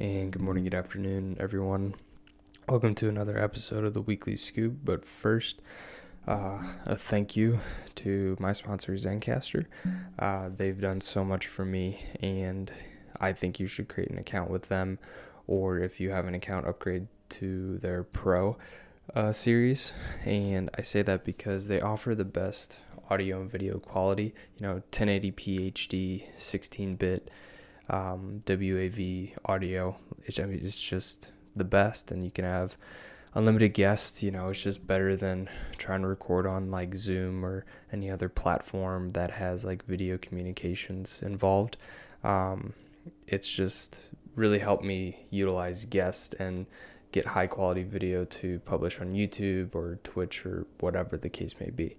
And good morning, good afternoon, everyone. Welcome to another episode of the Weekly Scoop. But first, a thank you to my sponsor, Zencastr. They've done so much for me, and I think you should create an account with them, or if you have an account, upgrade to their Pro series. And I say that because they offer the best audio and video quality, 1080p HD, 16-bit WAV audio. It's just the best, and you can have unlimited guests. It's just better than trying to record on like Zoom or any other platform that has like video communications involved. It's just really helped me utilize guests and get high quality video to publish on YouTube or Twitch or whatever the case may be.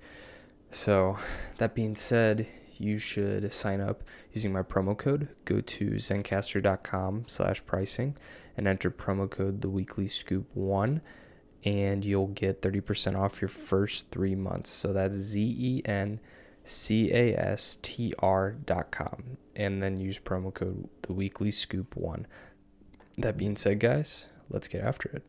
So that being said, you should sign up using my promo code. Go to zencastr.com/pricing and enter promo code theweeklyscoop1, and you'll get 30% off your first 3 months. So that's zencastr.com, and then use promo code theweeklyscoop1. That being said, guys, let's get after it.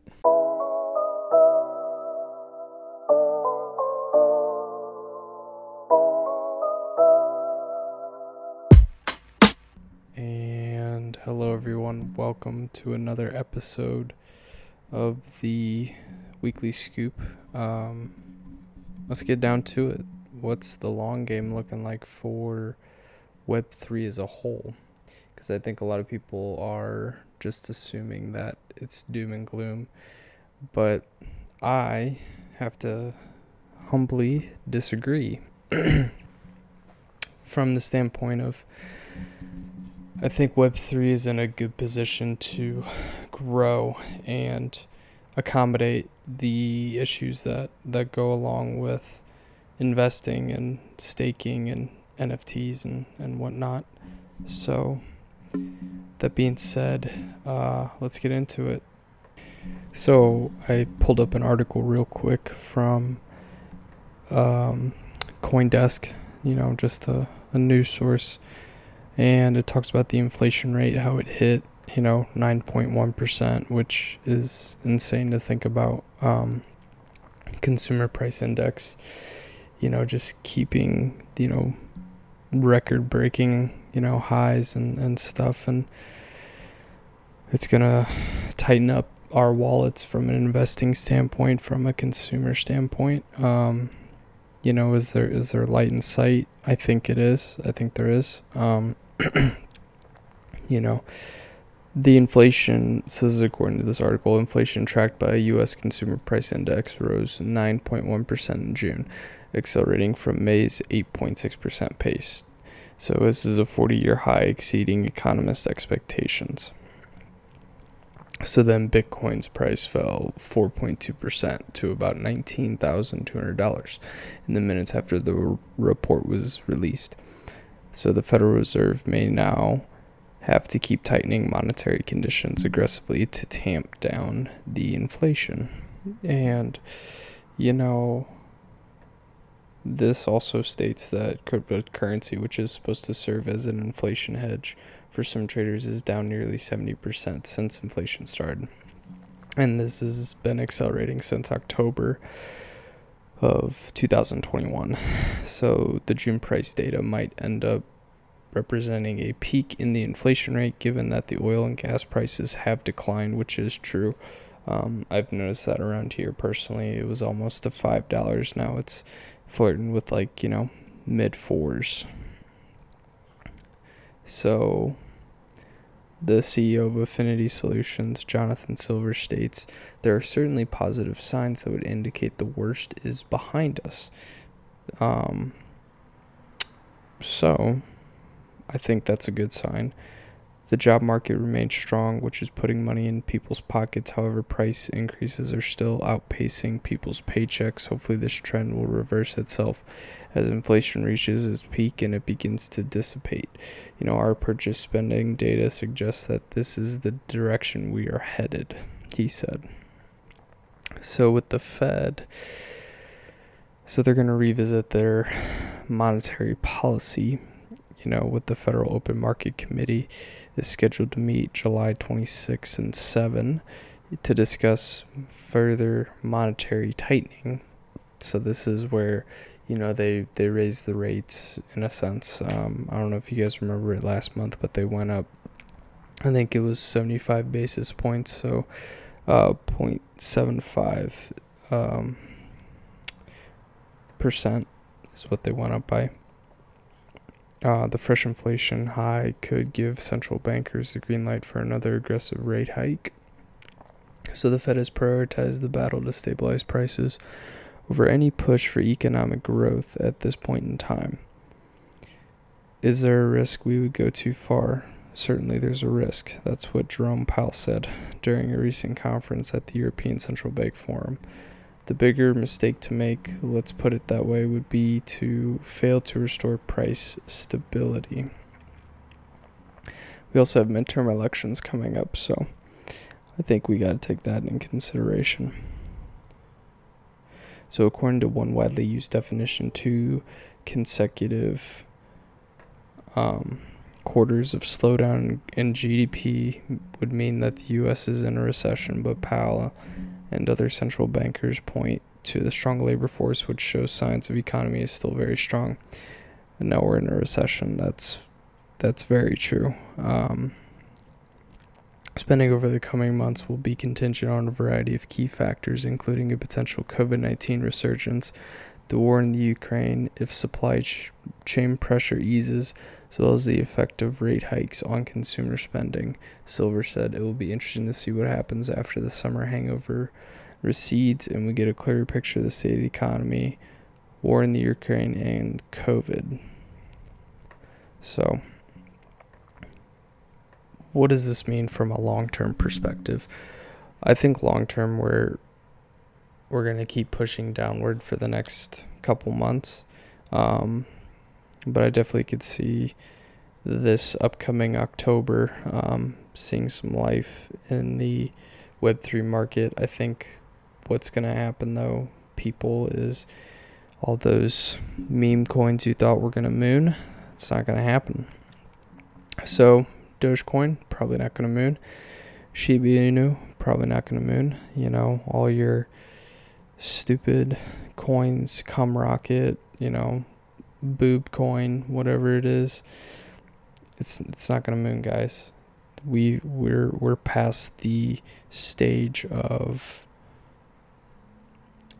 Hello everyone, welcome to another episode of the Weekly Scoop. Let's get down to it. What's the long game looking like for Web3 as a whole? Because I think a lot of people are just assuming that it's doom and gloom, but I have to humbly disagree from the standpoint of I think Web3 is in a good position to grow and accommodate the issues that go along with investing and staking and NFTs and whatnot. So that being said, let's get into it. So I pulled up an article real quick from CoinDesk, just a news source. And it talks about the inflation rate, how it hit, 9.1%, which is insane to think about. Consumer price index, just keeping, record-breaking, highs and stuff. And it's going to tighten up our wallets from an investing standpoint, from a consumer standpoint. Is there light in sight? I think it is. I think there is. The inflation, so this is according to this article, inflation tracked by U.S. Consumer Price Index rose 9.1% in June, accelerating from May's 8.6% pace. So this is a 40-year high, exceeding economists' expectations. So then Bitcoin's price fell 4.2% to about $19,200 in the minutes after the report was released. So the Federal Reserve may now have to keep tightening monetary conditions aggressively to tamp down the inflation. And, this also states that cryptocurrency, which is supposed to serve as an inflation hedge for some traders, is down nearly 70% since inflation started. And this has been accelerating since October of 2021. So the June price data might end up representing a peak in the inflation rate, given that the oil and gas prices have declined, which is true. I've noticed that around here personally. It was almost to $5. Now it's flirting with mid fours. So the CEO of Affinity Solutions, Jonathan Silver, states, "There are certainly positive signs that would indicate the worst is behind us." So I think that's a good sign. The job market remains strong, which is putting money in people's pockets. However, price increases are still outpacing people's paychecks. Hopefully this trend will reverse itself as inflation reaches its peak and it begins to dissipate. Our purchase spending data suggests that this is the direction we are headed, he said. So with the Fed, they're going to revisit their monetary policy you know, with the Federal Open Market Committee, is scheduled to meet July 26 and 7 to discuss further monetary tightening. So this is where, you know, they raised the rates in a sense. I don't know if you guys remember it last month, but they went up, I think it was 75 basis points, so 0.75 percent is what they went up by. The fresh inflation high could give central bankers the green light for another aggressive rate hike. So the Fed has prioritized the battle to stabilize prices over any push for economic growth at this point in time. Is there a risk we would go too far? Certainly there's a risk. That's what Jerome Powell said during a recent conference at the European Central Bank Forum. The bigger mistake to make, let's put it that way, would be to fail to restore price stability. We also have midterm elections coming up, so I think we got to take that in consideration. So according to one widely used definition, two consecutive quarters of slowdown in GDP would mean that the U.S. is in a recession, but Powell and other central bankers point to the strong labor force, which shows signs of economy is still very strong. And now we're in a recession. That's very true. Spending over the coming months will be contingent on a variety of key factors, including a potential COVID-19 resurgence, the war in the Ukraine, if supply chain pressure eases, as well as the effect of rate hikes on consumer spending. Silver said it will be interesting to see what happens after the summer hangover recedes and we get a clearer picture of the state of the economy, war in the Ukraine, and COVID. So, what does this mean from a long-term perspective? I think long-term we're going to keep pushing downward for the next couple months. But I definitely could see this upcoming October seeing some life in the Web3 market. I think what's going to happen, though, people, is all those meme coins you thought were going to moon, it's not going to happen. So Dogecoin, probably not going to moon. Shiba Inu, probably not going to moon. You know, all your stupid coins, cum rocket, you know, boob coin, whatever it is, it's not gonna moon, guys. We're past the stage of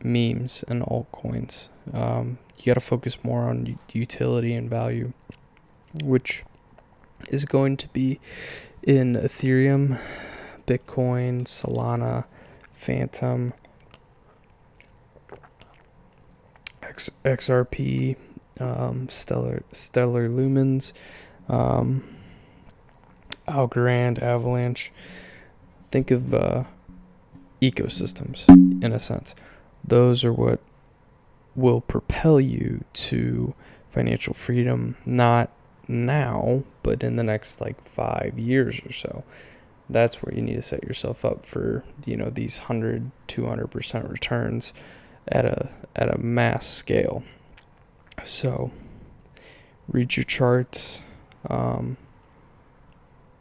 memes and altcoins. You gotta focus more on utility and value, which is going to be in Ethereum, Bitcoin, Solana, Phantom, XRP, Stellar Lumens, Algorand, Avalanche. Think of ecosystems, in a sense. Those are what will propel you to financial freedom, not now, but in the next 5 years or so. That's where you need to set yourself up for, you know, these 100, 200% returns at a mass scale. So read your charts, read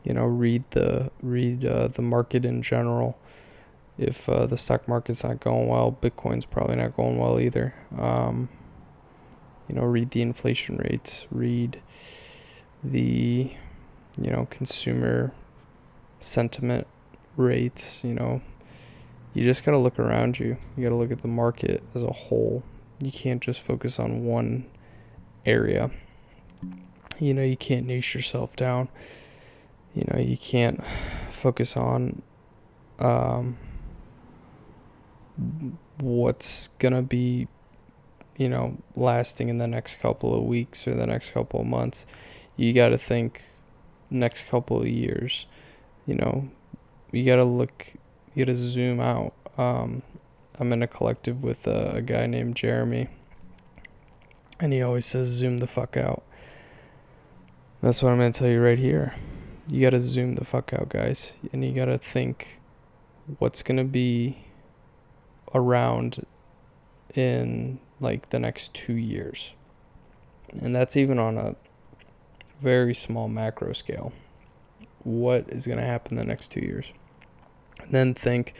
the market in general. If the stock market's not going well, Bitcoin's probably not going well either. Read the inflation rates, read the, consumer sentiment rates. You just got to look around you. You got to look at the market as a whole. You can't just focus on one area. You can't niche yourself down. You can't focus on what's going to be, lasting in the next couple of weeks or the next couple of months. You got to think next couple of years. You got to look, you got to zoom out. I'm in a collective with a guy named Jeremy, and he always says, zoom the fuck out. That's what I'm going to tell you right here. You got to zoom the fuck out, guys. And you got to think what's going to be around in the next 2 years. And that's even on a very small macro scale, what is going to happen in the next 2 years? And then think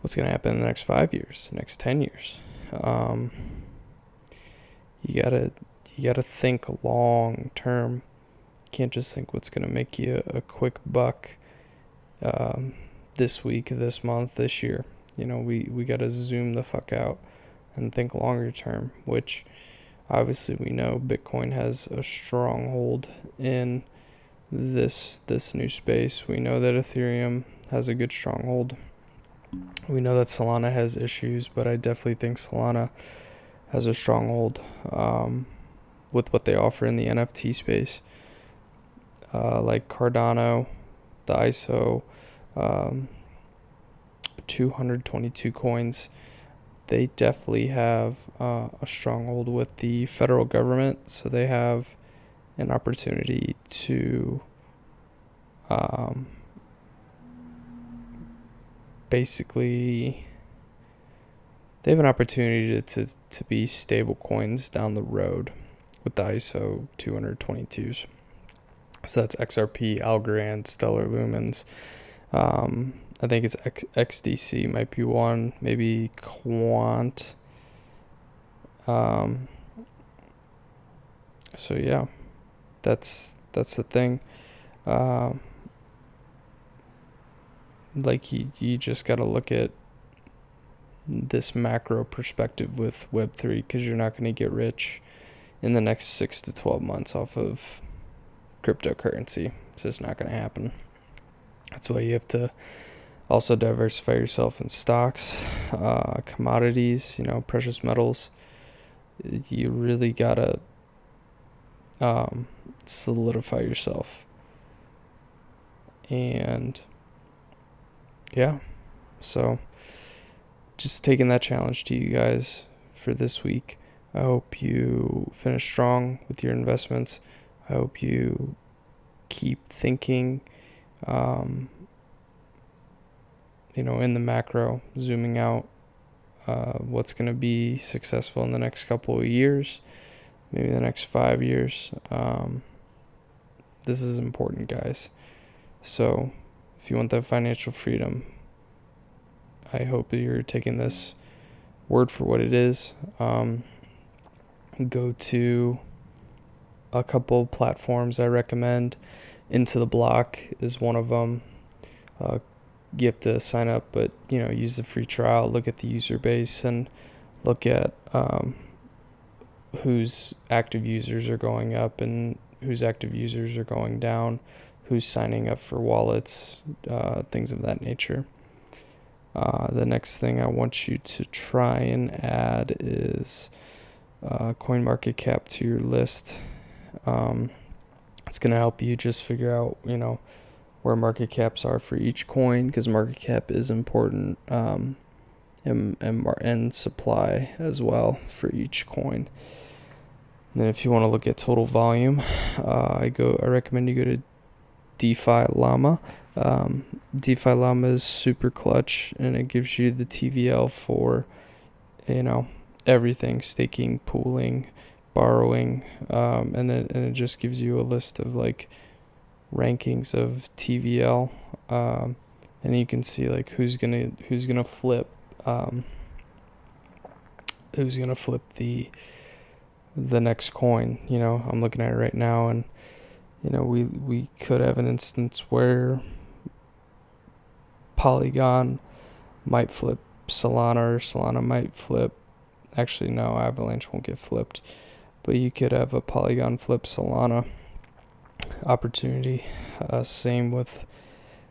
what's going to happen in the next 5 years, next 10 years. You gotta think long term. You can't just think what's going to make you a quick buck this week, this month, this year. You know, we got to zoom the fuck out and think longer term, which obviously we know Bitcoin has a stronghold in this new space. We know that Ethereum has a good stronghold. We know that Solana has issues, but I definitely think Solana has a stronghold with what they offer in the NFT space. Like Cardano, the ISO, 222 coins, they definitely have a stronghold with the federal government, so they have an opportunity to basically they have an opportunity to be stable coins down the road with the ISO 222s. So that's XRP, Algorand, Stellar Lumens. I think it's XDC might be one, maybe Quant. So yeah, that's the thing. Like you just got to look at this macro perspective with Web3, because you're not going to get rich in the next 6 to 12 months off of cryptocurrency. It's just not going to happen. That's why you have to also diversify yourself in stocks, commodities, you know, precious metals. You really gotta solidify yourself. And yeah, so just taking that challenge to you guys for this week. I hope you finish strong with your investments. I hope you keep thinking, you know, in the macro, zooming out, what's going to be successful in the next couple of years, maybe the next 5 years. This is important, guys. So if you want that financial freedom, I hope that you're taking this word for what it is. Go to a couple of platforms I recommend. Into the Block is one of them. You have to sign up, but, you know, use the free trial, look at the user base, and look at whose active users are going up and whose active users are going down, who's signing up for wallets, things of that nature. The next thing I want you to try and add is Coin Market Cap to your list. It's going to help you just figure out, you know, where market caps are for each coin, because market cap is important, and supply as well for each coin. And then if you want to look at total volume, I recommend you go to DeFi Llama. DeFi Llama is super clutch, and it gives you the TVL for, you know, everything: staking, pooling, borrowing, and it just gives you a list of like rankings of TVL, and you can see like who's gonna flip the next coin. You know, I'm looking at it right now, and you know we could have an instance where Polygon might flip Solana, or Solana might flip. Actually, no, Avalanche won't get flipped, but you could have a Polygon flip Solana opportunity. Same with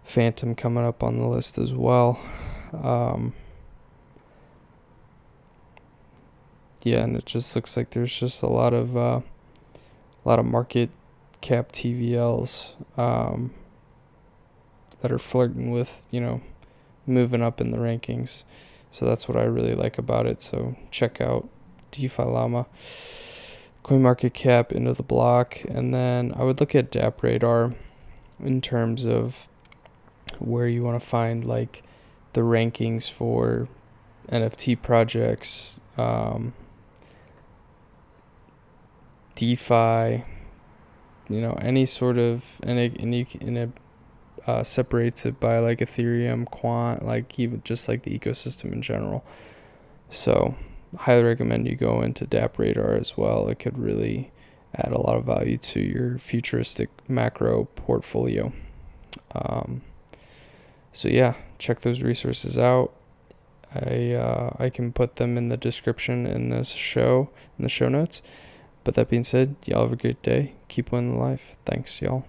Phantom coming up on the list as well. Yeah, and it just looks like there's just a lot of market cap TVLs that are flirting with, you know, moving up in the rankings. So that's what I really like about it. So check out DeFi Llama, CoinMarketCap, Into the Block, and then I would look at DappRadar in terms of where you want to find like the rankings for NFT projects, DeFi, you know, any sort of, and it separates it by like Ethereum, Quant, like even just like the ecosystem in general. So highly recommend you go into DappRadar as well. It could really add a lot of value to your futuristic macro portfolio. So yeah, check those resources out. I can put them in the description in the show notes. But that being said, y'all have a great day. Keep winning life. Thanks, y'all.